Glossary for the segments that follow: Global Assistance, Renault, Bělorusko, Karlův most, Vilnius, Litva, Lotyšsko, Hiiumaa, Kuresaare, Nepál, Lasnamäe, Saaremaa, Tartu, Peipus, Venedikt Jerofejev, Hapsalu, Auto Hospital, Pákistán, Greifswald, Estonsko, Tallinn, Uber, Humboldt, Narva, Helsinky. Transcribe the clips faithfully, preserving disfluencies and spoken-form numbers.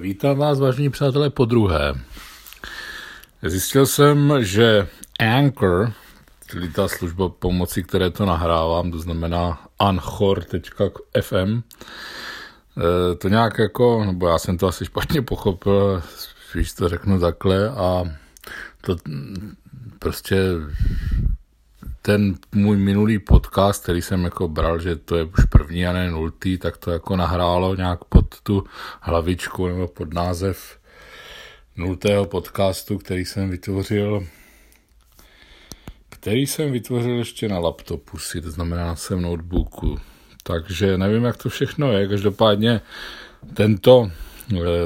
Vítám vás, vážení přátelé, po druhé. Zjistil jsem, že Anchor, tedy ta služba pomocí, které to nahrávám, to znamená anchor tečka ef em, to nějak jako, nebo já jsem to asi špatně pochopil, spíš to řeknu takhle, a to prostě ten můj minulý podcast, který jsem jako bral, že to je už první a ne nultý, tak to jako nahrálo nějak pod tu hlavičku nebo pod název nultého podcastu, který jsem vytvořil, který jsem vytvořil ještě na laptopu si, to znamená na svém notebooku. Takže nevím, jak to všechno je, každopádně tento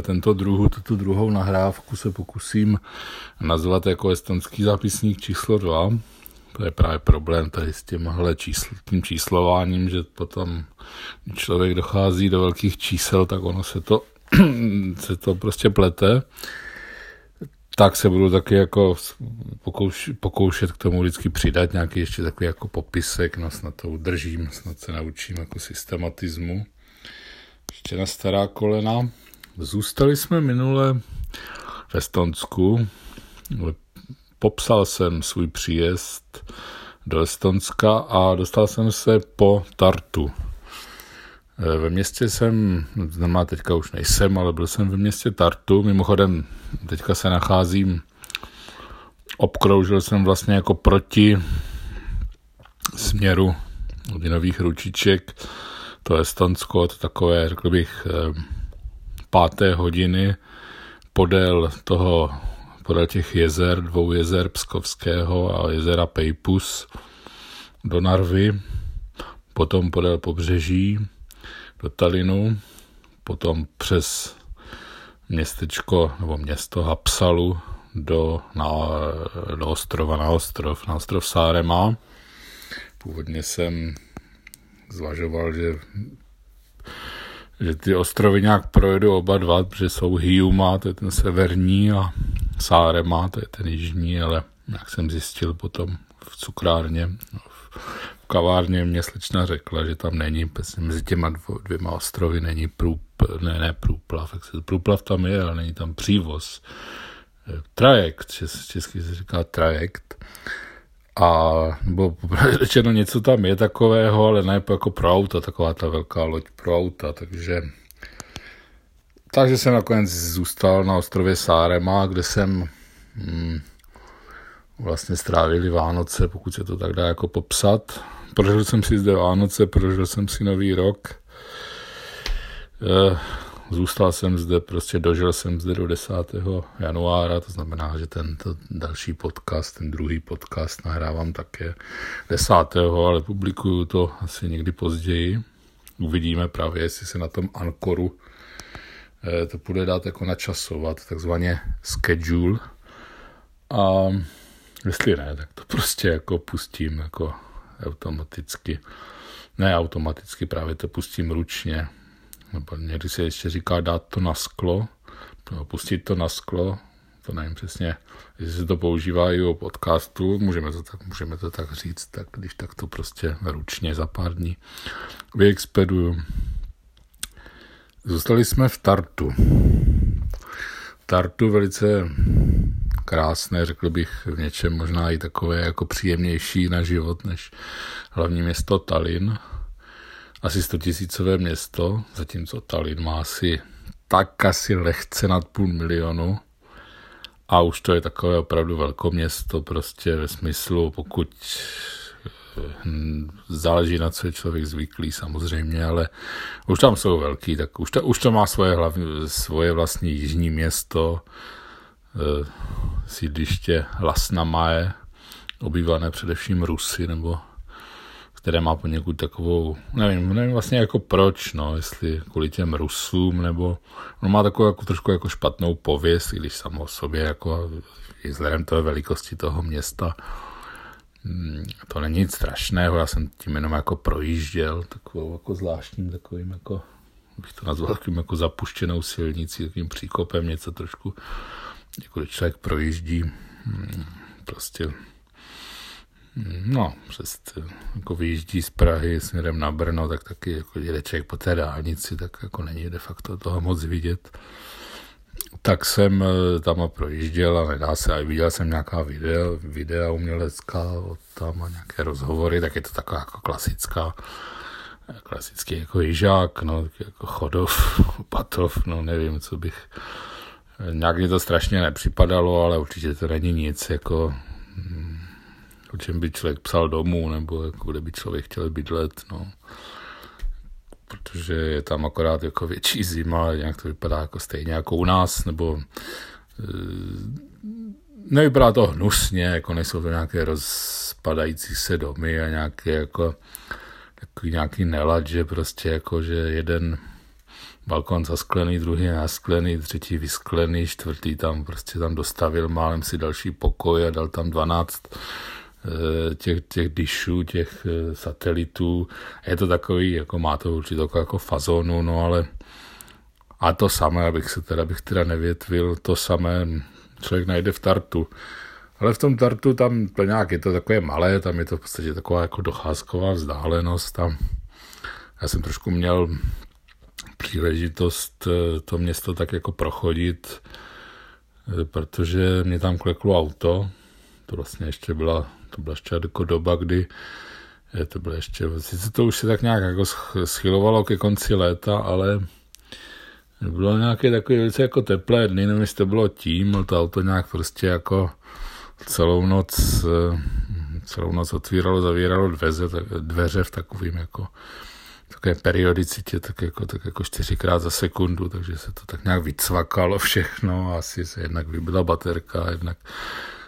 Tento druhu, tuto druhou nahrávku se pokusím nazvat jako estonský zápisník číslo dva. To je právě problém tady s tímhle čísl, tím číslováním, že potom člověk dochází do velkých čísel, tak ono se to, se to prostě plete. Tak se budu taky jako pokouš, pokoušet k tomu vždycky přidat nějaký ještě takový jako popisek, no snad to udržím, snad se naučím jako systematismu. Ještě na stará kolena. Zůstali jsme minule v Estonsku. Popsal jsem svůj příjezd do Estonska a dostal jsem se po Tartu. Ve městě jsem, znamená teďka už nejsem, ale byl jsem ve městě Tartu. Mimochodem teďka se nacházím, obkroužil jsem vlastně jako proti směru vinových ručiček to Estonsko, to takové, řekl bych, páté hodiny podél toho, podél těch jezer, dvou jezer Pskovského a jezera Peipus do Narvy, potom podél pobřeží do Tallinnu, potom přes městečko nebo město Hapsalu do, na, do ostrova, na ostrov, na ostrov Saaremaa. Původně jsem zvažoval, že že ty ostrovy nějak projedu oba dva, protože jsou Hiiumaa, to je ten severní, a Saaremaa, to je ten jižní, ale jak jsem zjistil potom v cukrárně, v kavárně mě slečna řekla, že tam není, mezi těma dvěma ostrovy není průp, ne, ne průplav, průplav tam je, ale není tam přívoz. Trajekt, česky se říká trajekt, a nebo řečeno něco tam je takového, ale ne jako pro auta, taková ta velká loď pro auta, takže takže jsem nakonec zůstal na ostrově Saaremaa, kde jsem mm, vlastně strávili Vánoce, pokud se to tak dá jako popsat. Prožil jsem si zde Vánoce, prožil jsem si Nový rok, e, zůstal jsem zde, prostě dožil jsem zde do desátého januára, to znamená, že tento další podcast, ten druhý podcast nahrávám také desátého, ale publikuju to asi někdy později. Uvidíme právě, jestli se na tom Anchoru to půjde dát jako načasovat, takzvaně schedule. A jestli ne, tak to prostě jako pustím jako automaticky. Ne automaticky, právě to pustím ručně. Nebo někdy se ještě říká dát to na sklo, pustit to na sklo, to nevím přesně, jestli se to používá i u podcastu, můžeme to tak, můžeme to tak říct, tak když tak to prostě ručně za pár dní vyexpeduju. Zůstali jsme v Tartu. Tartu velice krásné, řekl bych v něčem možná i takové jako příjemnější na život než hlavní město Tallinn. Asi stotisícové město, zatímco Tallinn má asi tak asi lehce nad půl milionu a už to je takové opravdu velkoměsto, prostě ve smyslu, pokud záleží na co je člověk zvyklý samozřejmě, ale už tam jsou velký, tak už to, už to má svoje, hlavní, svoje vlastní jižní město, sídliště Lasnamäe, obývané především Rusy, nebo které má poněkud takovou, nevím, nevím vlastně jako proč, no, jestli kvůli těm Rusům, nebo on má takovou jako, trošku jako špatnou pověst, když samo o sobě, jako i vzhledem toho velikosti toho města, to není nic strašného, já jsem tím jenom jako projížděl takovou jako zvláštním takovým jako, bych to nazval takovým jako zapuštěnou silnicí, takovým příkopem, něco trošku, jako když člověk projíždí, prostě No, přes jako vyjíždí z Prahy směrem na Brno, tak taky jako jede člověk po té dálnici, tak jako není de facto toho moc vidět. Tak jsem tam projížděl a nedá se, a viděl jsem nějaká videa, videa umělecká od tam a nějaké rozhovory, tak je to taková jako klasická, klasický jako jižák, no, jako Chodov, Batov, no nevím, co bych, nějak mi to strašně nepřipadalo, ale určitě to není nic, jako o čem by člověk psal domů, nebo jako, kde by člověk chtěl bydlet, no. Protože je tam akorát jako větší zima, nějak to vypadá jako stejně jako u nás, nebo e, nevypadá to hnusně, jako nejsou to nějaké rozpadající se domy a nějaké jako takový nějaký nelad, že prostě jako, že jeden balkon zasklený, druhý nasklený, třetí vysklený, čtvrtý tam prostě tam dostavil málem si další pokoj a dal tam dvanáct těch, těch dišů, těch satelitů. Je to takový, jako má to určitou jako fazonu, no ale a to samé, abych se teda, bych teda nevětvil, to samé člověk najde v Tartu. Ale v tom Tartu tam to nějak je to takové malé, tam je to v podstatě taková jako docházková vzdálenost. Tam já jsem trošku měl příležitost to město tak jako prochodit, protože mě tam kleklo auto. To vlastně ještě byla, to byla ještě jako doba, kdy to bylo ještě, sice to už se tak nějak jako schylovalo ke konci léta, ale bylo nějaké takové velice jako teplé dny, nevím, jestli to bylo tím, to auto nějak prostě jako celou noc, celou noc otvíralo, zavíralo dveře, dveře v takovým jako takové periodicitě, tak jako, tak jako čtyřikrát za sekundu, takže se to tak nějak vycvakalo všechno, asi se jednak vybila baterka, jednak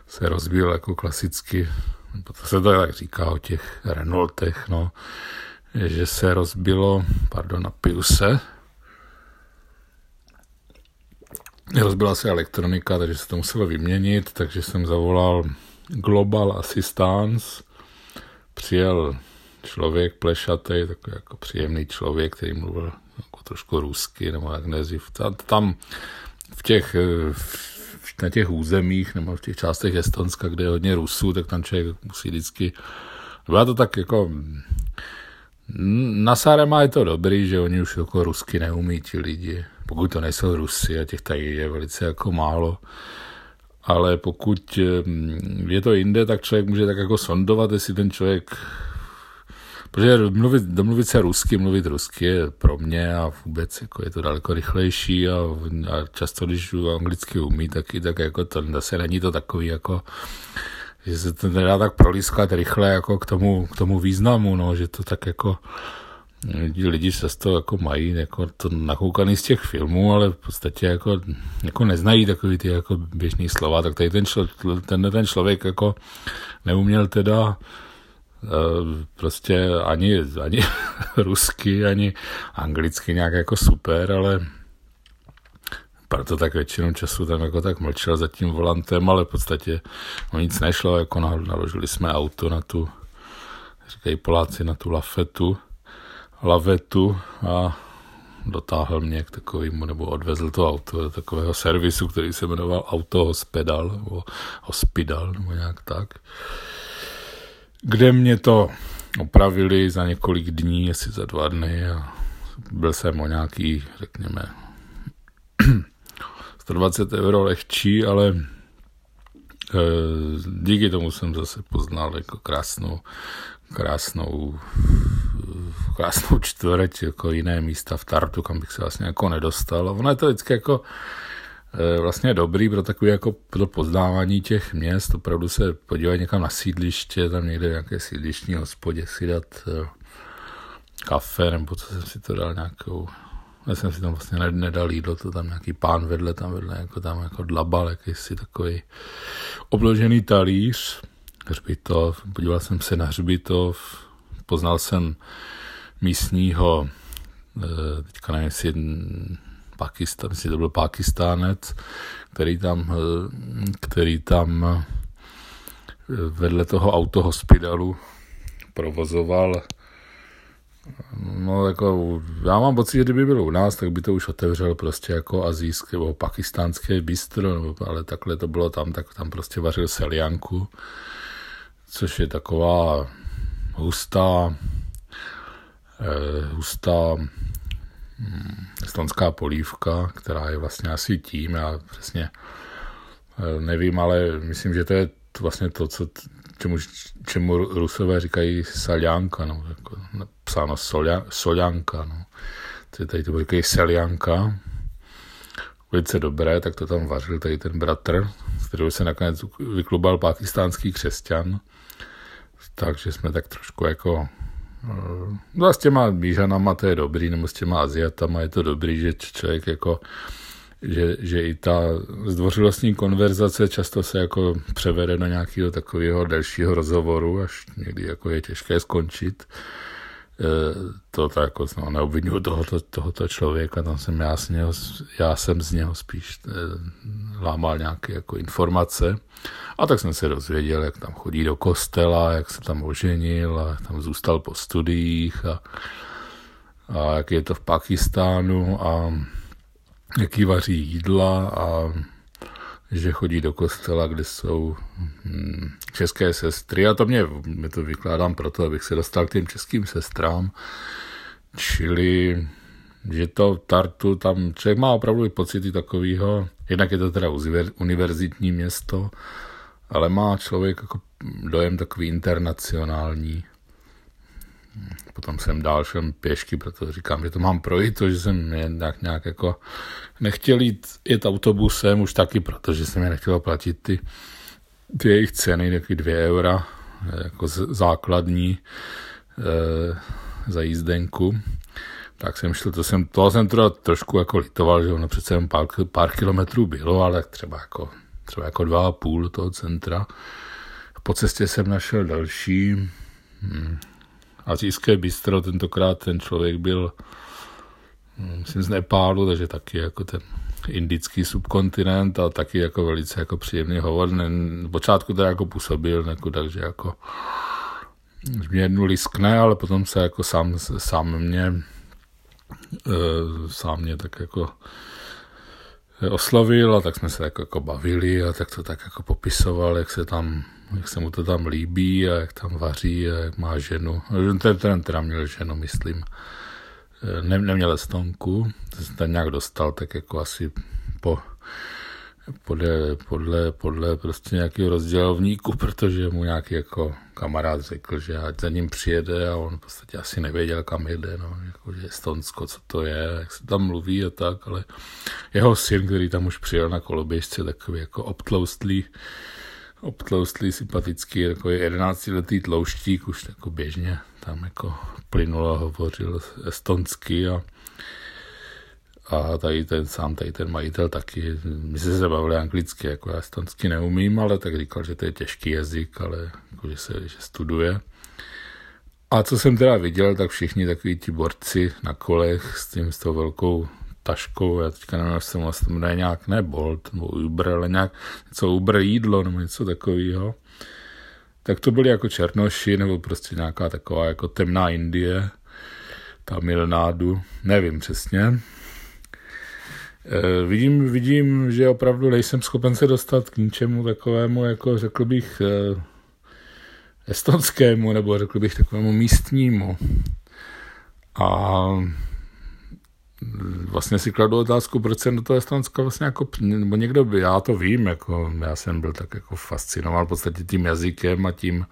se rozbil jako klasicky, to se to tak říká o těch Renaultech, no, že se rozbilo, pardon, na Piuse, rozbila se elektronika, takže se to muselo vyměnit, takže jsem zavolal Global Assistance, přijel člověk plešatej, takový jako příjemný člověk, který mluvil jako trošku rusky, nebo jak neziv, tam v těch, v na těch územích nebo v těch částech Estonska, kde je hodně Rusů, tak tam člověk musí vždycky... Byla to tak jako... Na Saaremaa je to dobrý, že oni už jako rusky neumí ti lidi. Pokud to nejsou Rusy, a těch tady je velice jako málo. Ale pokud je to jinde, tak člověk může tak jako sondovat, jestli ten člověk... Protože mluvit, domluvit se rusky, mluvit rusky je pro mě a vůbec jako je to daleko rychlejší a, a často, když anglicky umí, taky, tak jako to zase není to takový, jako, že se to nedá tak prolískat rychle jako k tomu, k tomu významu, no, že to tak jako lidi často jako mají jako to nakoukaný z těch filmů, ale v podstatě jako, jako neznají takový ty jako běžný slova, tak tady ten, člo, ten, ten člověk jako neuměl teda prostě ani, ani rusky, ani anglicky nějak jako super, ale proto tak většinu času tam jako tak mlčel za tím volantem, ale v podstatě no nic nešlo, jako naložili jsme auto na tu, říkají Poláci, na tu lafetu, lavetu a dotáhl mě k takovému, nebo odvezl to auto do takového servisu, který se jmenoval Auto Hospital, nebo Hospital, nebo nějak tak. Kde mě to opravili za několik dní, asi za dva dny a byl jsem o nějaký, řekněme, sto dvacet euro lehčí, ale e, díky tomu jsem zase poznal jako krásnou, krásnou, krásnou čtvrť, jako jiné místa v Tartu, kam bych se vlastně jako nedostal. Ono je to vždycky jako vlastně dobrý pro takové jako pro poznávání těch měst, opravdu se podívat někam na sídliště, tam někde v nějaké sídlištní hospodě si dát kafe, nebo co jsem si to dal nějakou, já jsem si tam vlastně nedal jídlo, to tam nějaký pán vedle, tam vedle jako tam jako dlabal, jakýsi takový obložený talíř, hřbitov, podíval jsem se na hřbitov, poznal jsem místního, teďka nevím, jestli Pakistán, myslím, to byl Pakistánec, který tam, který tam vedle toho autohospitalu provozoval. No, jako, já mám pocit, že kdyby byl u nás, tak by to už otevřel prostě jako asijské nebo pakistánské bistro, ale takhle to bylo tam, tak tam prostě vařil seljanku, což je taková hustá, hustá estonská polívka, která je vlastně asi tím, já přesně nevím, ale myslím, že to je vlastně to, co, čemu, čemu Rusové říkají saljanka, no, jako psáno solja, soljanka, no. Tady to říkají seljanka, velice dobré, tak to tam vařil tady ten bratr, z kterého se nakonec vyklubal pákistánský křesťan, takže jsme tak trošku jako, no s těma bížanama to je dobrý, nebo s těma Aziatama je to dobrý, že člověk jako, že, že i ta zdvořilostní konverzace často se jako převede do nějakého takového delšího rozhovoru, až někdy jako je těžké skončit. To tak jako no, neobvinuju tohoto, tohoto člověka, tam jsem já, z něho, já jsem z něho spíš eh, lámal nějaké jako informace a tak jsem se dozvěděl, jak tam chodí do kostela, jak se tam oženil a tam zůstal po studiích a, a jak je to v Pákistánu a jaký vaří jídla a že chodí do kostela, kde jsou české sestry. A to mě, mě to vykládám proto, abych se dostal k těm českým sestrám. Čili, že to Tartu, tam člověk má opravdu i pocity takového, jednak je to teda univerzitní město, ale má člověk jako dojem takový internacionální. Potom jsem dál šel pěšky, protože říkám, že to mám projít, to, že jsem nějak, nějak jako nechtěl jít, jít autobusem už taky, protože jsem je nechtěl platit ty, ty jejich ceny, taky dvě eura, jako základní e, za jízdenku. Tak jsem šel, to jsem, toho jsem teda trošku jako litoval, že ono přece jen pár, pár kilometrů bylo, ale třeba jako, třeba jako dva a půl toho centra. Po cestě jsem našel další hmm, asijské bistro, tentokrát ten člověk byl, myslím, z Nepálu, takže taky jako ten indický subkontinent a taky jako velice jako příjemný hovor. V počátku to jako působil, jako, takže jako mě jednu liskne, ale potom se jako sám, sám mě e, sám mě tak jako oslovil a tak jsme se tak jako bavili a tak to tak jako popisoval, jak se tam, jak se mu to tam líbí a jak tam vaří a jak má ženu. Ten, ten teda měl ženu, myslím. Ne, neměl estonku, to se tam nějak dostal tak jako asi po, podle, podle, podle prostě nějakého rozdělovníku, protože mu nějaký jako kamarád řekl, že ať za ním přijede a on v podstatě asi nevěděl, kam jede, no, jako, že Estonsko, co to je, jak se tam mluví a tak, ale jeho syn, který tam už přijel na koloběžce, takový jako obtloustlý, obtloustlý, sympatický, takový jedenáctiletý tlouštík, už jako běžně tam jako plynulo, hovořil estonsky a a tady ten sám, tady ten majitel taky, my jsme se bavili anglicky, jako já estonsky neumím, ale tak říkal, že to je těžký jazyk, ale jako, že se že studuje. A co jsem teda viděl, tak všichni takoví ti borci na kolech s tím, s tou velkou taškou, já teďka nevím, jestli jsem vlastně jmenuje nějak, ne Bolt, nebo Uber, ale nějak něco Uber jídlo, nebo něco takového. Tak to byly jako černoši, nebo prostě nějaká taková jako temná Indie, Tamilnádu, nevím přesně. E, vidím, vidím, že opravdu nejsem schopen se dostat k ničemu takovému, jako řekl bych e, estonskému, nebo řekl bych takovému místnímu. A vlastně si kladu otázku, proč jsem do toho Estonska vlastně jako, nebo někdo by, já to vím, jako já jsem byl tak jako fascinoval v podstatě tím jazykem a tím,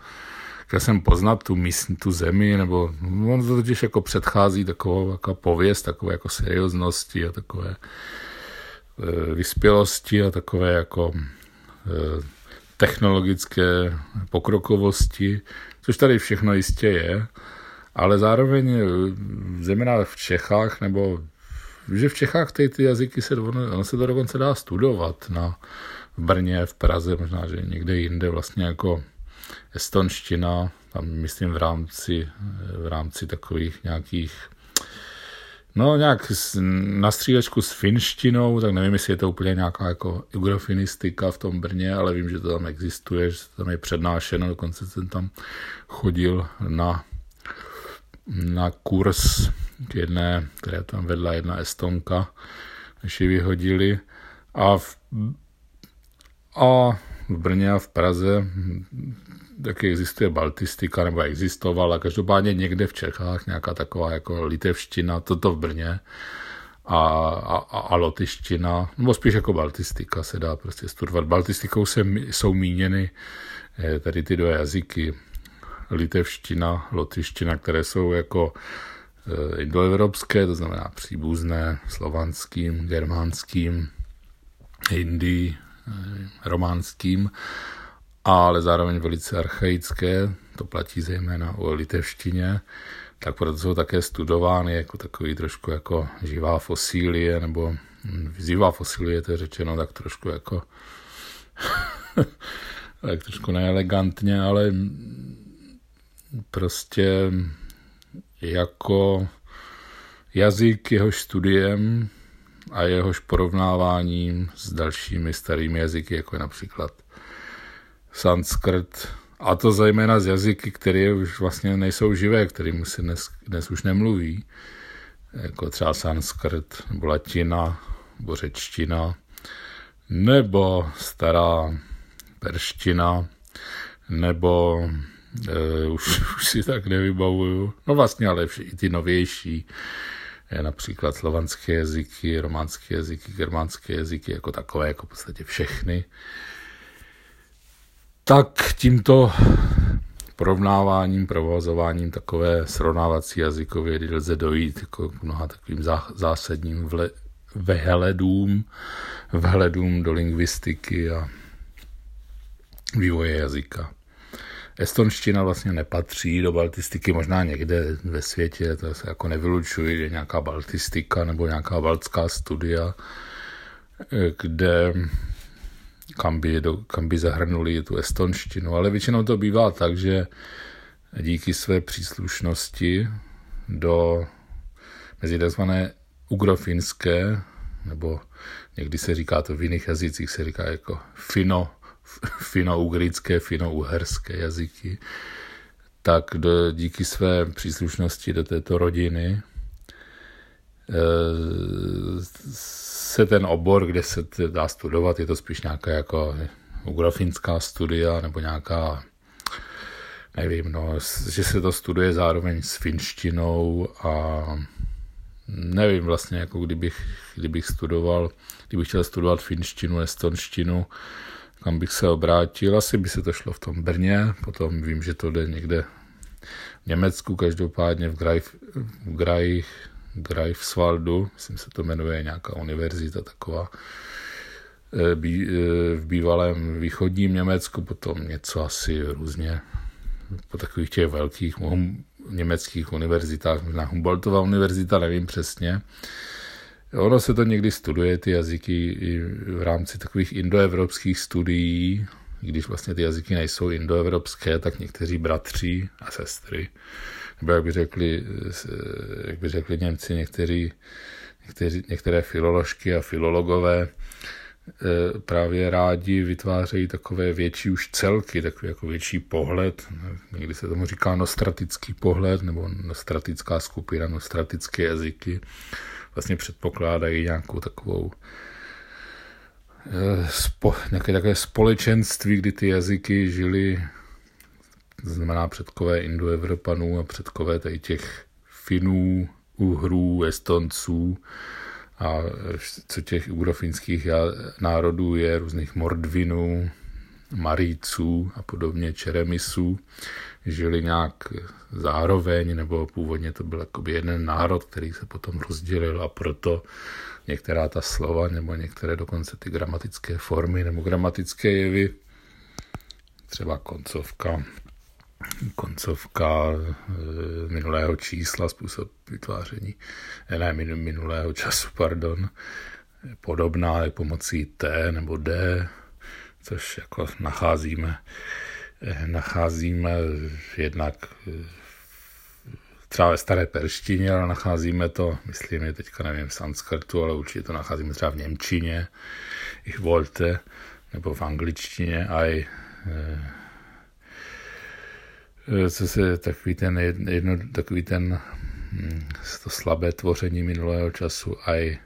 chtěl jsem poznat tu místní, tu zemi, nebo no, on to totiž jako předchází takovou jako pověst, takové jako serióznosti a takové e, vyspělosti a takové jako e, technologické pokrokovosti, což tady všechno jistě je, ale zároveň zejména v Čechách, nebo že v Čechách ty, ty jazyky se, ono se to dokonce dá studovat na v Brně, v Praze, možná, že někde jinde vlastně jako estonština, tam myslím v rámci, v rámci takových nějakých, no nějak na střílečku s finštinou, tak nevím, jestli je to úplně nějaká jako eurofinistika v tom Brně, ale vím, že to tam existuje, že to tam je přednášeno, dokonce jsem tam chodil na na kurz k jedné, které tam vedla jedna Estonka, než ji vyhodili. A, v, a v Brně a v Praze taky existuje baltistika, nebo existovala, každopádně někde v Čechách nějaká taková jako litevština, toto v Brně a, a, a lotyština, nebo spíš jako baltistika se dá prostě studovat. Baltistikou se, jsou míněny tady ty dva jazyky, litevština, lotyština, které jsou jako indoevropské, to znamená příbuzné slovanským, germánským, hindi, románským, ale zároveň velice archaické, to platí zejména o litevštině, tak proto jsou také studovány jako takový trošku jako živá fosílie, nebo živá fosílie, to je řečeno tak trošku jako tak trošku neelegantně, ale prostě jako jazyk, jehož studiem a jehož porovnáváním s dalšími starými jazyky, jako je například sanskrt, a to zejména z jazyky, které už vlastně nejsou živé, kterým se dnes, dnes už nemluví, jako třeba sanskrt, nebo latina, nebo řečtina, nebo stará perština, nebo Uh, už, už si tak nevybavuju. No vlastně, ale i ty novější, například slovanské jazyky, románské jazyky, germánské jazyky, jako takové, jako v podstatě všechny. Tak tímto porovnáváním, provozováním takové srovnávací jazykovědy lze dojít jako k mnoha takovým zásadním vle, vhledům, vhledům do lingvistiky a vývoje jazyka. Estonština vlastně nepatří do baltistiky, možná někde ve světě, to se jako nevylučuje, že nějaká baltistika nebo nějaká baltská studia, kde, kam by, do, kam by zahrnuli tu estonštinu, ale většinou to bývá tak, že díky své příslušnosti do mezi takzvané ugrofinské, nebo někdy se říká to v jiných jazycích, se říká jako fino, fino-ugrické, fino-uherské jazyky, tak do, díky své příslušnosti do této rodiny se ten obor, kde se dá studovat, je to spíš nějaká jako ugrofinská studia, nebo nějaká, nevím, no, že se to studuje zároveň s finštinou a nevím vlastně, jako kdybych, kdybych studoval, kdybych chtěl studovat finštinu, estonštinu, kam bych se obrátil, asi by se to šlo v tom Brně, potom vím, že to jde někde v Německu, každopádně v Greif, v Greif, Greifswaldu, myslím se to jmenuje nějaká univerzita taková, Bý, v bývalém východním Německu, potom něco asi různě, po takových těch velkých hum, německých univerzitách, možná Humboldtova univerzita, nevím přesně. Ono se to někdy studuje, ty jazyky, v rámci takových indoevropských studií, když vlastně ty jazyky nejsou indoevropské, tak někteří bratři a sestry, nebo jak by řekli, jak by řekli Němci, někteří, někteří, některé filoložky a filologové právě rádi vytvářejí takové větší už celky, takový jako větší pohled, někdy se tomu říká nostratický pohled, nebo nostratická skupina, nostratické jazyky, vlastně předpokládají nějakou takovou spo, nějaké takové společenství, kdy ty jazyky žily, to znamená předkové Indoevropanů a předkové tady těch Finů, Uhrů, Estonců a co těch ugrofinských národů je, různých Mordvinů, Maríců a podobně, Čeremisů, žili nějak zároveň, nebo původně to byl jakoby jeden národ, který se potom rozdělil a proto některá ta slova, nebo některé dokonce ty gramatické formy, nebo gramatické jevy, třeba koncovka, koncovka minulého čísla, způsob vytváření, ne, minulého času, pardon, podobná je pomocí T nebo D, což jako nacházíme, nacházíme jednak třeba ve staré perštině, ale nacházíme to, myslím, je teďka nevím v sanskrtu, ale určitě to nacházíme třeba v němčině, ich wollte, nebo v angličtině a i co se takový ten, jedno, takový ten to slabé tvoření minulého času I,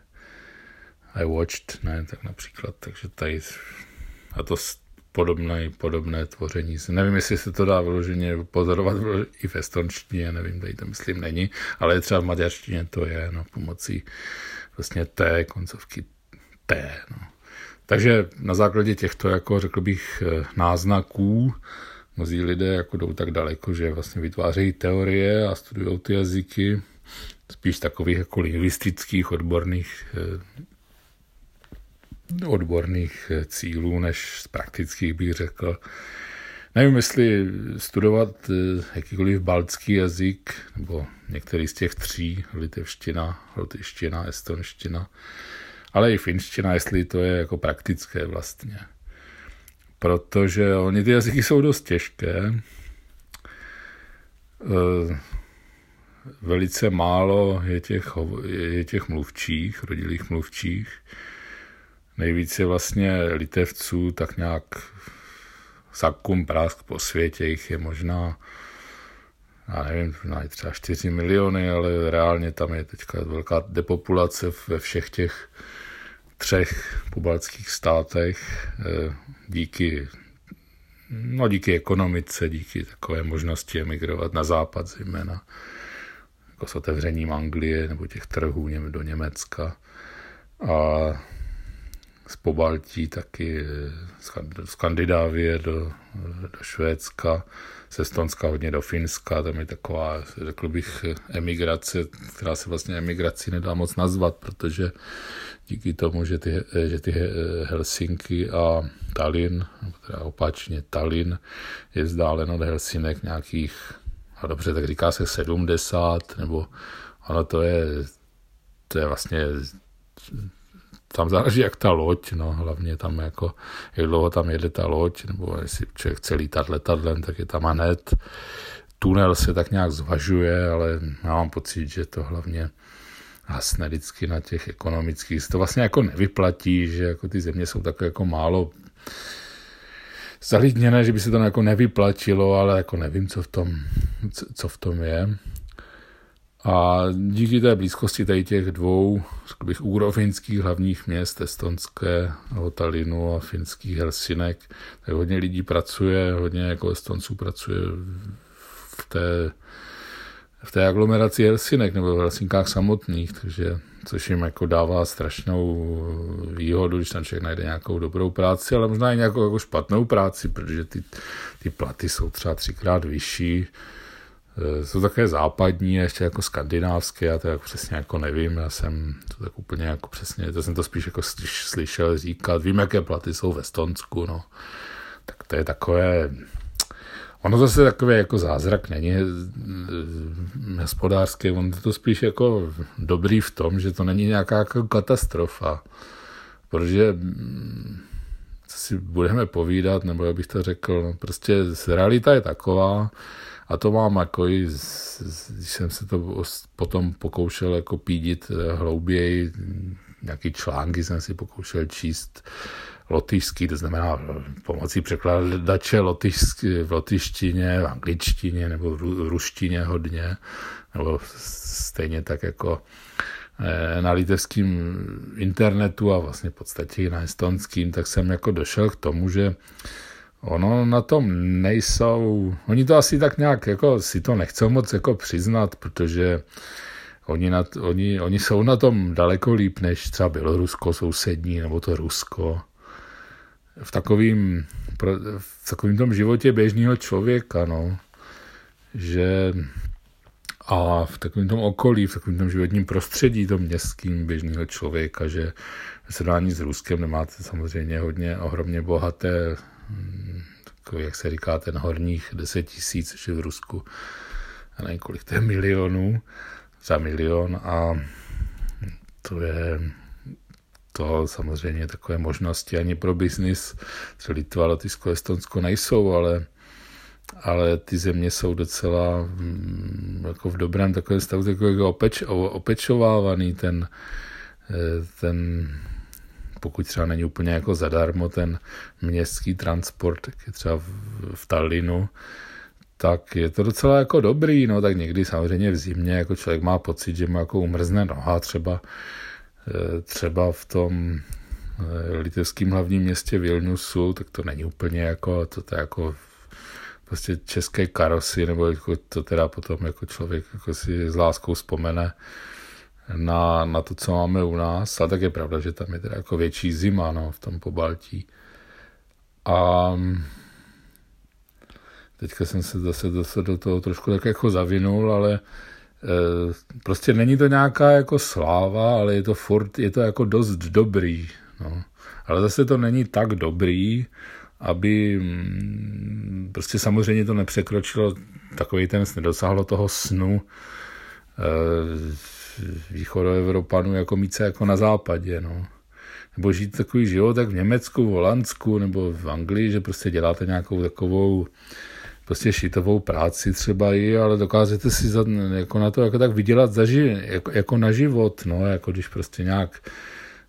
I watched, ne, tak například, takže tady a to podobné, podobné tvoření. Nevím, jestli se to dá vyloženě pozorovat i v estonštině, nevím, tady to myslím není, ale třeba v maďarštině to je, no, pomocí vlastně T, koncovky T, no. Takže na základě těchto, jako řekl bych, náznaků, mnozí lidé jako jdou tak daleko, že vlastně vytvářejí teorie a studují ty jazyky, spíš takových jako lingvistických, odborných, odborných cílů, než z praktických bych řekl. Nevím, jestli studovat jakýkoliv baltský jazyk, nebo některý z těch tří, litevština, lotyština, estonština, ale i finština, jestli to je jako praktické vlastně. Protože oni ty jazyky jsou dost těžké. Velice málo je těch, je těch mluvčích, rodilých mluvčích. Nejvíc je vlastně Litevců, tak nějak sakum prásk po světě, jich je možná, já nevím, třeba čtyři miliony, ale reálně tam je teďka velká depopulace ve všech těch třech pobaltských státech díky, no díky ekonomice, díky takové možnosti emigrovat na západ zejména, jako s otevřením Anglie nebo těch trhů do Německa a z Pobaltí taky do Skandinávie, do, do Švédska, z Estonska hodně do Finska, tam je taková, řekl bych, emigrace, která se vlastně emigrací nedá moc nazvat, protože díky tomu, že ty, že ty Helsinky a Tallinn, teda opačně Tallinn, je vzdálen od Helsinek nějakých, a dobře, tak říká se sedmdesát, nebo ono to je, to je vlastně, tam záleží jak ta loď, no, hlavně tam jako, jak dlouho tam jede ta loď, nebo jestli člověk chce lítat letadlem, tak je tam a hned. Tunel se tak nějak zvažuje, ale já mám pocit, že to hlavně hasne vždycky na těch ekonomických. Se to vlastně jako nevyplatí, že jako ty země jsou takové jako málo zalidněné, že by se to jako nevyplatilo, ale jako nevím, co v tom, co v tom je. A díky té blízkosti tady těch dvou, řekl bych, úrovinských hlavních měst, estonské Tallinnu a finských Helsinek, tak hodně lidí pracuje, hodně jako Estonců pracuje v té, v té aglomeraci Helsinek nebo v Helsinkách samotných, takže, což jim jako dává strašnou výhodu, když tam člověk najde nějakou dobrou práci, ale možná i nějakou jako špatnou práci, protože ty, ty platy jsou třeba třikrát vyšší. Jsou také západní, ještě jako skandinávské, já to jako přesně jako nevím, já jsem to tak úplně jako přesně, to jsem to spíš jako slyšel říkat, vím, jaké platy jsou v Estonsku, no, tak to je takové, ono zase takové jako zázrak není hospodářské, on je to spíš jako dobrý v tom, že to není nějaká jako katastrofa, protože co si budeme povídat, nebo jak bych to řekl, no, prostě realita je taková. A to mám jako i, když jsem se to potom pokoušel jako pídit hlouběji, nějaký články jsem si pokoušel číst lotyšský, to znamená pomocí překladače lotyšský, v lotyštině, v angličtině nebo v ruštině hodně, nebo stejně tak jako na litevském internetu a vlastně v podstatě i na estonském, tak jsem jako došel k tomu, že ono na tom nejsou, oni to asi tak nějak jako si to nechcou moc jako přiznat, protože oni, na, oni, oni jsou na tom daleko líp než třeba Bělorusko sousední nebo to Rusko. V takovým, v takovým tom životě běžného člověka, no, že a v takovém tom okolí, v takovém tom životním prostředí, tom městským běžného člověka, že srovnání s Ruskem nemáte samozřejmě hodně ohromně bohaté, takový, jak se říká, ten horních deset tisíc, což je v Rusku, já nevím, kolik to je milionů, za milion a to je to samozřejmě takové možnosti ani pro biznis, třeba Litva, Lotyšsko, Estonsko nejsou, ale, ale ty země jsou docela jako v dobrém takovém stavu, takový opeč, opečovávaný ten, ten pokud třeba není úplně jako zadarmo ten městský transport, je třeba v, v Tallinnu, tak je to docela jako dobrý, no tak někdy samozřejmě v zimě jako člověk má pocit, že mu jako umrzne noha třeba, třeba v tom litevském hlavním městě Vilniusu, tak to není úplně jako, to, to jako prostě české Karosy, nebo jako to teda potom jako člověk jako si s láskou vzpomene na, na to, co máme u nás. A tak je pravda, že tam je teda jako větší zima, no, v tom Pobaltí. A teďka jsem se zase, zase do toho trošku tak jako zavinul, ale prostě není to nějaká jako sláva, ale je to furt, je to jako dost dobrý, no. Ale zase to není tak dobrý, aby prostě samozřejmě to nepřekročilo, takový ten, nedosáhlo toho snu východoevropanů, jako mít se jako na západě, no. Nebo žít takový život, tak v Německu, v Holandsku, nebo v Anglii, že prostě děláte nějakou takovou prostě šitovou práci třeba i, ale dokážete si za, jako na to jako tak vydělat za ži, jako, jako na život, no, jako když prostě nějak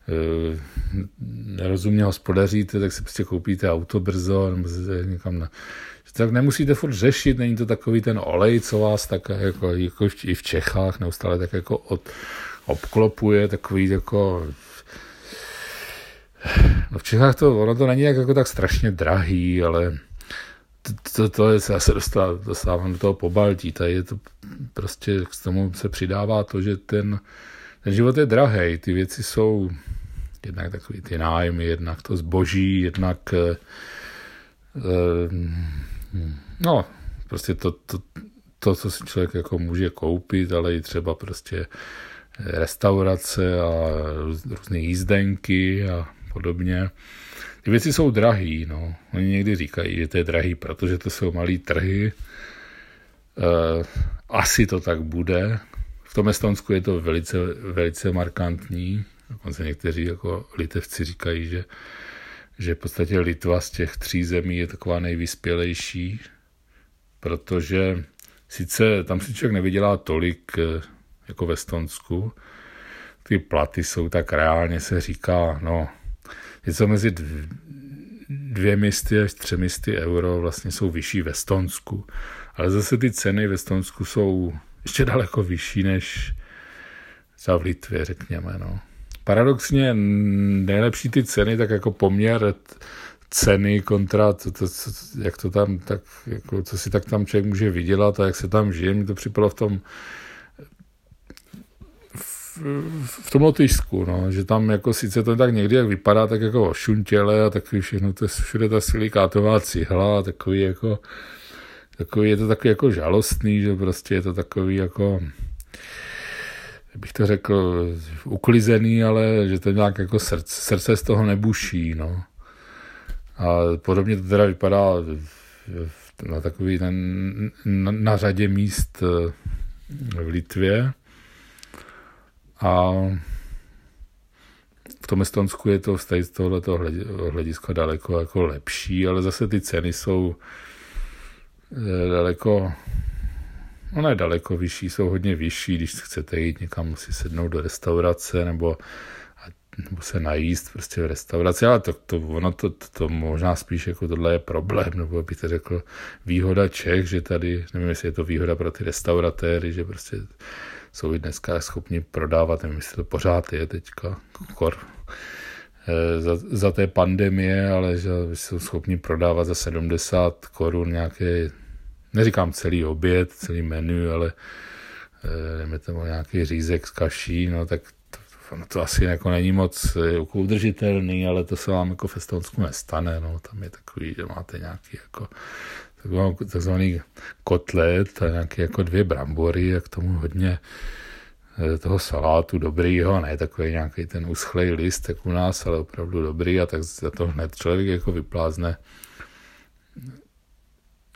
e, nerozumně hospodaříte, tak si prostě koupíte auto brzo, nebo někam na, tak nemusíte furt řešit, není to takový ten olej, co vás tak jako, jako v, i v Čechách neustále tak jako od, obklopuje, takový jako no v Čechách to, ono to není jako tak strašně drahý, ale To, to je, já se dostávám, dostávám do toho Pobaltí, tady je to prostě, k tomu se přidává to, že ten, ten život je drahej, ty věci jsou jednak takový ty nájmy, jednak to zboží, jednak eh, no, prostě to, to, to, co si člověk jako může koupit, ale i třeba prostě restaurace a růz, různé jízdenky a podobně. Ty věci jsou drahý, no. Oni někdy říkají, že to je drahý, protože to jsou malý trhy. E, asi to tak bude. V tom Estonsku je to velice, velice markantní. Dokonce někteří jako Litevci říkají, že, že v podstatě Litva z těch tří zemí je taková nejvyspělejší, protože sice tam si člověk nevydělá tolik jako v Estonsku. Ty platy jsou tak reálně, se říká, no, něco mezi dvěmi sty až třemi sty euro vlastně jsou vyšší ve Estonsku. Ale zase ty ceny ve Estonsku jsou ještě daleko vyšší než třeba v Litvě, řekněme. No. Paradoxně nejlepší ty ceny, tak jako poměr ceny kontra, to, to, to, jak to tam, tak, jako, co si tak tam člověk může vydělat a jak se tam žije. Mně to připadlo v tom v tom Lotyšsku, no, že tam jako sice to tak někdy jak vypadá, tak jako ošuntěle a takový všechno, to je všude ta silikátová cihla a takový jako takový, je to takový jako žalostný, že prostě je to takový jako, bych to řekl, uklizený, ale že to nějak jako srdce, srdce z toho nebuší, no. A podobně to teda vypadá na takový na, na, na řadě míst v Litvě. A v tom Estonsku je to z tohoto hlediska daleko jako lepší, ale zase ty ceny jsou daleko, no ne daleko vyšší, jsou hodně vyšší, když chcete jít někam, si sednout do restaurace nebo, nebo se najíst prostě v restauraci, ale to, to, ono to, to, to možná spíš jako tohle je problém, nebo bych to řekl výhoda Čech, že tady, nevím, jestli je to výhoda pro ty restauratéry, že prostě jsou i dneska schopni prodávat, nevím, jestli to pořád je teďka, kor, e, za, za té pandemie, ale že jsou schopni prodávat za sedmdesát korun nějaký, neříkám celý oběd, celý menu, ale e, dejme tomu nějaký řízek z kaší, no tak to, no, to asi jako není moc jako udržitelný, ale to se vám jako v Estonsku nestane, no tam je takový, že máte nějaký jako takzvaný kotlet a nějaké jako dvě brambory a k tomu hodně toho salátu dobrýho, ne takový nějaký ten uschlej list, tak u nás, ale opravdu dobrý a tak za to hned člověk jako vyplázne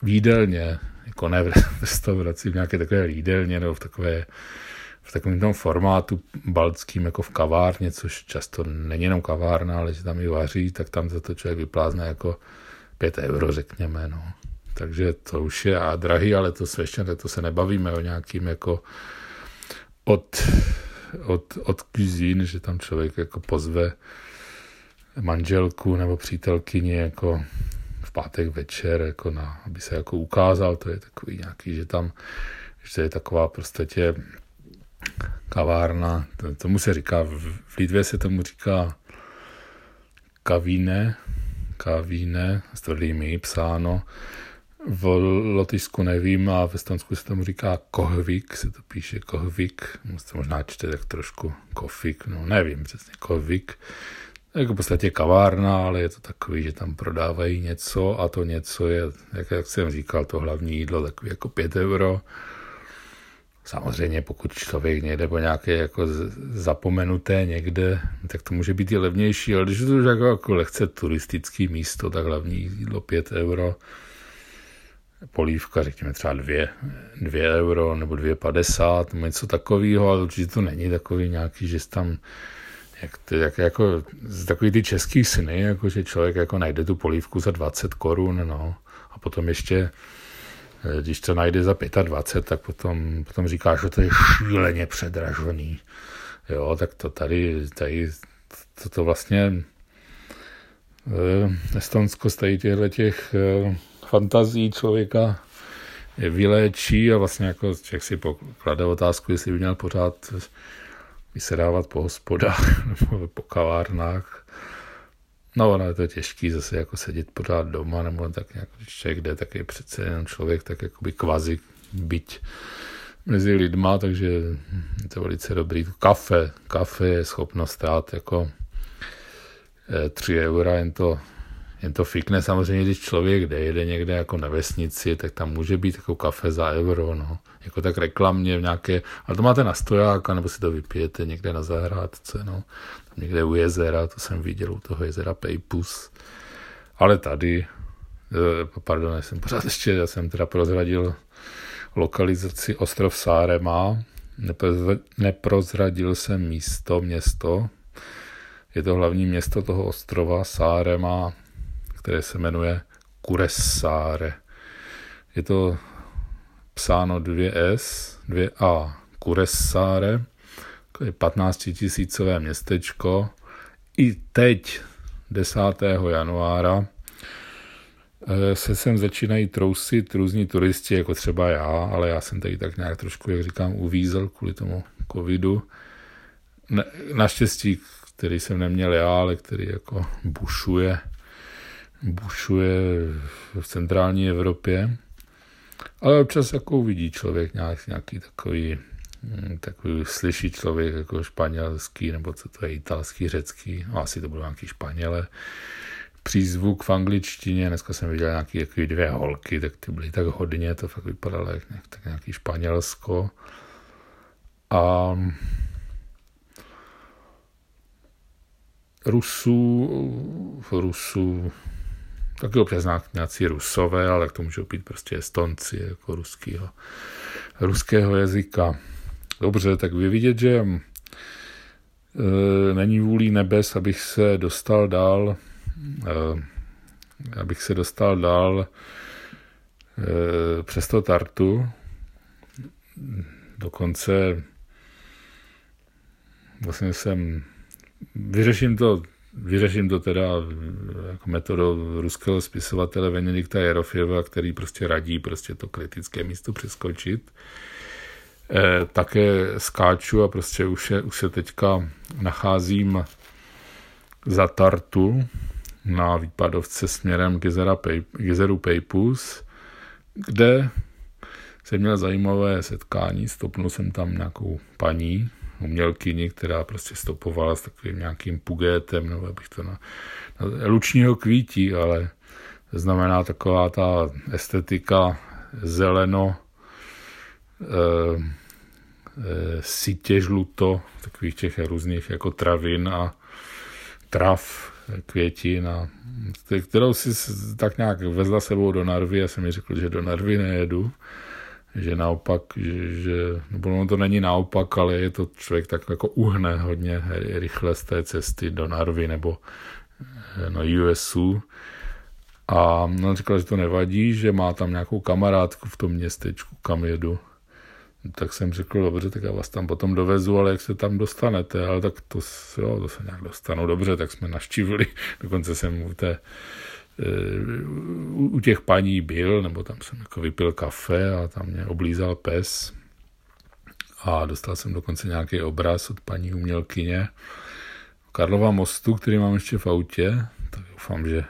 v jídelně, jako ne v restauraci, v nějaké takové jídelně nebo v takové v takovém tom formátu baltským, jako v kavárně, což často není jenom kavárna, ale že tam i vaří, tak tam za to člověk vyplázne jako pět euro, řekněme, no. Takže to už je a drahý, ale to se ještě to se nebavíme o nějakým jako od, od, od cuisine, že tam člověk jako pozve manželku nebo přítelkyni jako v pátek večer, jako na, aby se jako ukázal, to je takový nějaký, že tam, že to je taková prostě kavárna, tomu se říká, v Litvě se tomu říká kavíne, kavíne, s tvrdým i psáno. V Lotyšsku nevím a v Estonsku se tomu říká kohvik, se to píše kohvik, to možná čte tak trošku kofik, no nevím přesně, kohvik. Jako v podstatě kavárna, ale je to takový, že tam prodávají něco a to něco je, jak, jak jsem říkal, to hlavní jídlo, takový jako pět euro. Samozřejmě pokud člověk někde po nějaké jako zapomenuté někde, tak to může být i levnější, ale když je to jako, jako lehce turistický místo, tak hlavní jídlo pět euro. Polívka, řekněme třeba dvě, dvě euro nebo dvě padesát, něco takového, ale určitě to není takový nějaký, že tam jak, jak, jako takový ty český sny, jako že člověk jako najde tu polívku za dvacet korun, no, a potom ještě, když to najde za dvacet pět, tak potom, potom říká, že to je šíleně předražený, jo, tak to tady, tady to, to vlastně eh, Estonsko stají těchto těch eh, fantazí člověka vyléčí a vlastně jako člověk si poklade otázku, jestli by měl pořád vysedávat po hospodách nebo po kavárnách. No ono je to těžký zase jako sedět pořád doma nebo tak nějak, když člověk jde, tak je přece jenom člověk tak jakoby kvazi byť mezi lidma, takže je to velice dobrý. Kafe, kafe je schopno stát jako tři eura, jen to Jen to fikne, samozřejmě, když člověk jde, jede někde jako na vesnici, tak tam může být jako kafe za euro, no. Jako tak reklamně v nějaké, ale to máte na stojáka, nebo si to vypijete někde na zahrádce, no. Tam někde u jezera, to jsem viděl, u toho jezera Peipus. Ale tady, pardon, já jsem pořád ještě, já jsem teda prozradil lokalizaci ostrov Saaremaa, neprozradil jsem místo, město, je to hlavní město toho ostrova Saaremaa, které se jmenuje Kuresaare. Je to psáno dvě es, dvě á. Kuresaare, patnáctitisícové městečko. I teď, desátého januára, se sem začínají trousit různí turisti, jako třeba já, ale já jsem tady tak nějak trošku, jak říkám, uvízel kvůli tomu covidu. Naštěstí, který jsem neměl já, ale který jako bušuje bušuje v centrální Evropě, ale občas jako uvidí člověk nějak, nějaký takový, takový slyší člověk jako španělský, nebo co to je, italský, řecký, no asi to budou nějaký Španěle, přízvuk v angličtině, dneska jsem viděl nějaký takový dvě holky, tak ty byly tak hodně, to fakt vypadalo jak nějak, tak nějaký Španělsko a Rusů, Rusů, taky občas nějací Rusové, ale to můžou být prostě Estonci, jako ruskýho, ruského jazyka. Dobře, tak vy vidět, že e, není vůlí nebes, abych se dostal dál, e, abych se dostal dál e, přes to Tartu, dokonce vlastně jsem Vyřeším to, vyřeším to teda jako metodou ruského spisovatele Venedikta Jerofejeva, který prostě radí prostě to kritické místo přeskočit. E, také skáču a prostě už, je, už se teďka nacházím za Tartu na výpadovce směrem k jezera Pej, k jezeru Peipus, kde jsem měl zajímavé setkání, stopnul jsem tam nějakou paní, umělkyni, která prostě stopovala s takovým nějakým pugétem, nebo abych to na, na lučního kvítí, ale to znamená taková ta estetika zeleno, e, e, sitě žluto, takových těch různých jako travin a trav, květin, a, kterou si tak nějak vezla sebou do Narvy. Já jsem mi řekl, že do Narvy nejedu, že naopak, že, že no to není naopak, ale je to člověk tak jako uhne hodně rychle z té cesty do Narvy nebo no U S U. A no, říkala, že to nevadí, že má tam nějakou kamarádku v tom městečku, kam jedu. Tak jsem řekl, dobře, tak já vás tam potom dovezu, ale jak se tam dostanete, ale tak to, jo, to se nějak dostanu. Dobře, tak jsme navštívili, dokonce jsem u té u těch paní byl, nebo tam jsem jako vypil kafe a tam mě oblízal pes a dostal jsem dokonce nějaký obraz od paní umělkyně Karlova mostu, který mám ještě v autě, doufám, že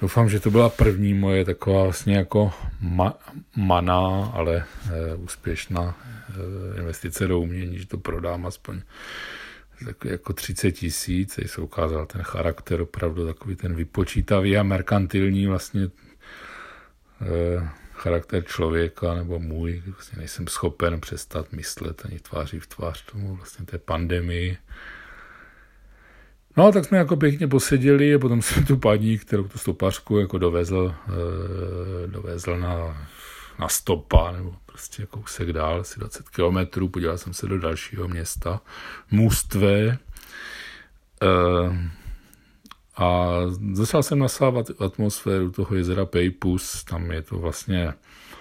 doufám, že to byla první moje taková vlastně jako ma, maná, ale e, úspěšná e, investice do umění, že to prodám aspoň jako třicet tisíc, a se ukázal ten charakter opravdu takový ten vypočítavý a merkantilní vlastně e, charakter člověka nebo můj, vlastně nejsem schopen přestat myslet ani tváří v tvář tomu vlastně té pandemii. No tak jsme jako pěkně poseděli a potom jsem tu paní, kterou tu stopařku jako dovezl, e, dovezl na, na stopa nebo prostě kousek dál, asi dvacet kilometrů, podíval jsem se do dalšího města, Můstve, e, a začal jsem nasávat atmosféru toho jezera Peipus, tam je to vlastně,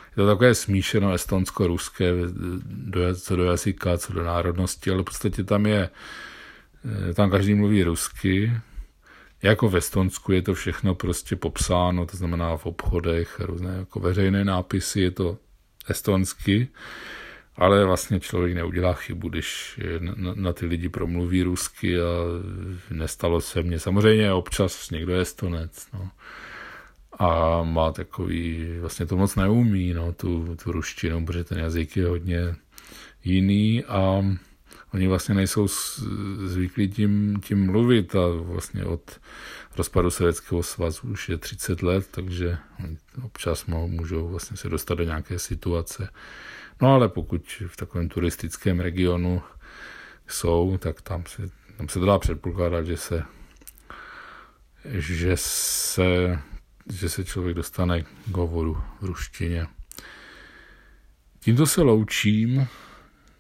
je to takové smíšeno estonsko-ruské, do, co do jazyka, co do národnosti, ale v podstatě tam je Tam každý mluví rusky. Jako v Estonsku je to všechno prostě popsáno, to znamená v obchodech, různé jako veřejné nápisy, je to estonsky, ale vlastně člověk neudělá chybu, když na, na ty lidi promluví rusky a nestalo se mně. Samozřejmě občas někdo je Estonec, no. A má takový, vlastně to moc neumí, no, tu, tu ruštinu, protože ten jazyk je hodně jiný a oni vlastně nejsou zvyklí tím, tím mluvit a vlastně od rozpadu Sovětského svazu už je třicet let, takže občas můžou vlastně se dostat do nějaké situace. No ale pokud v takovém turistickém regionu jsou, tak tam se, tam se dá předpokládat, že se, že se, že se člověk dostane k hovoru v ruštině. Tímto se loučím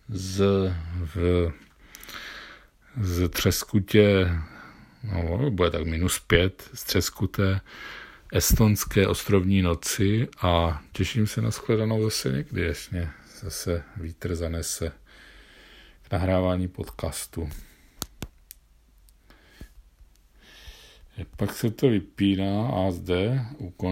z, v, z Třeskutě, no, bude tak minus pět, z Třeskuté estonské ostrovní noci a těším se na shledanou zase někdy, ještě zase vítr zanese k nahrávání podcastu. Pak se to vypíná a zde úkon.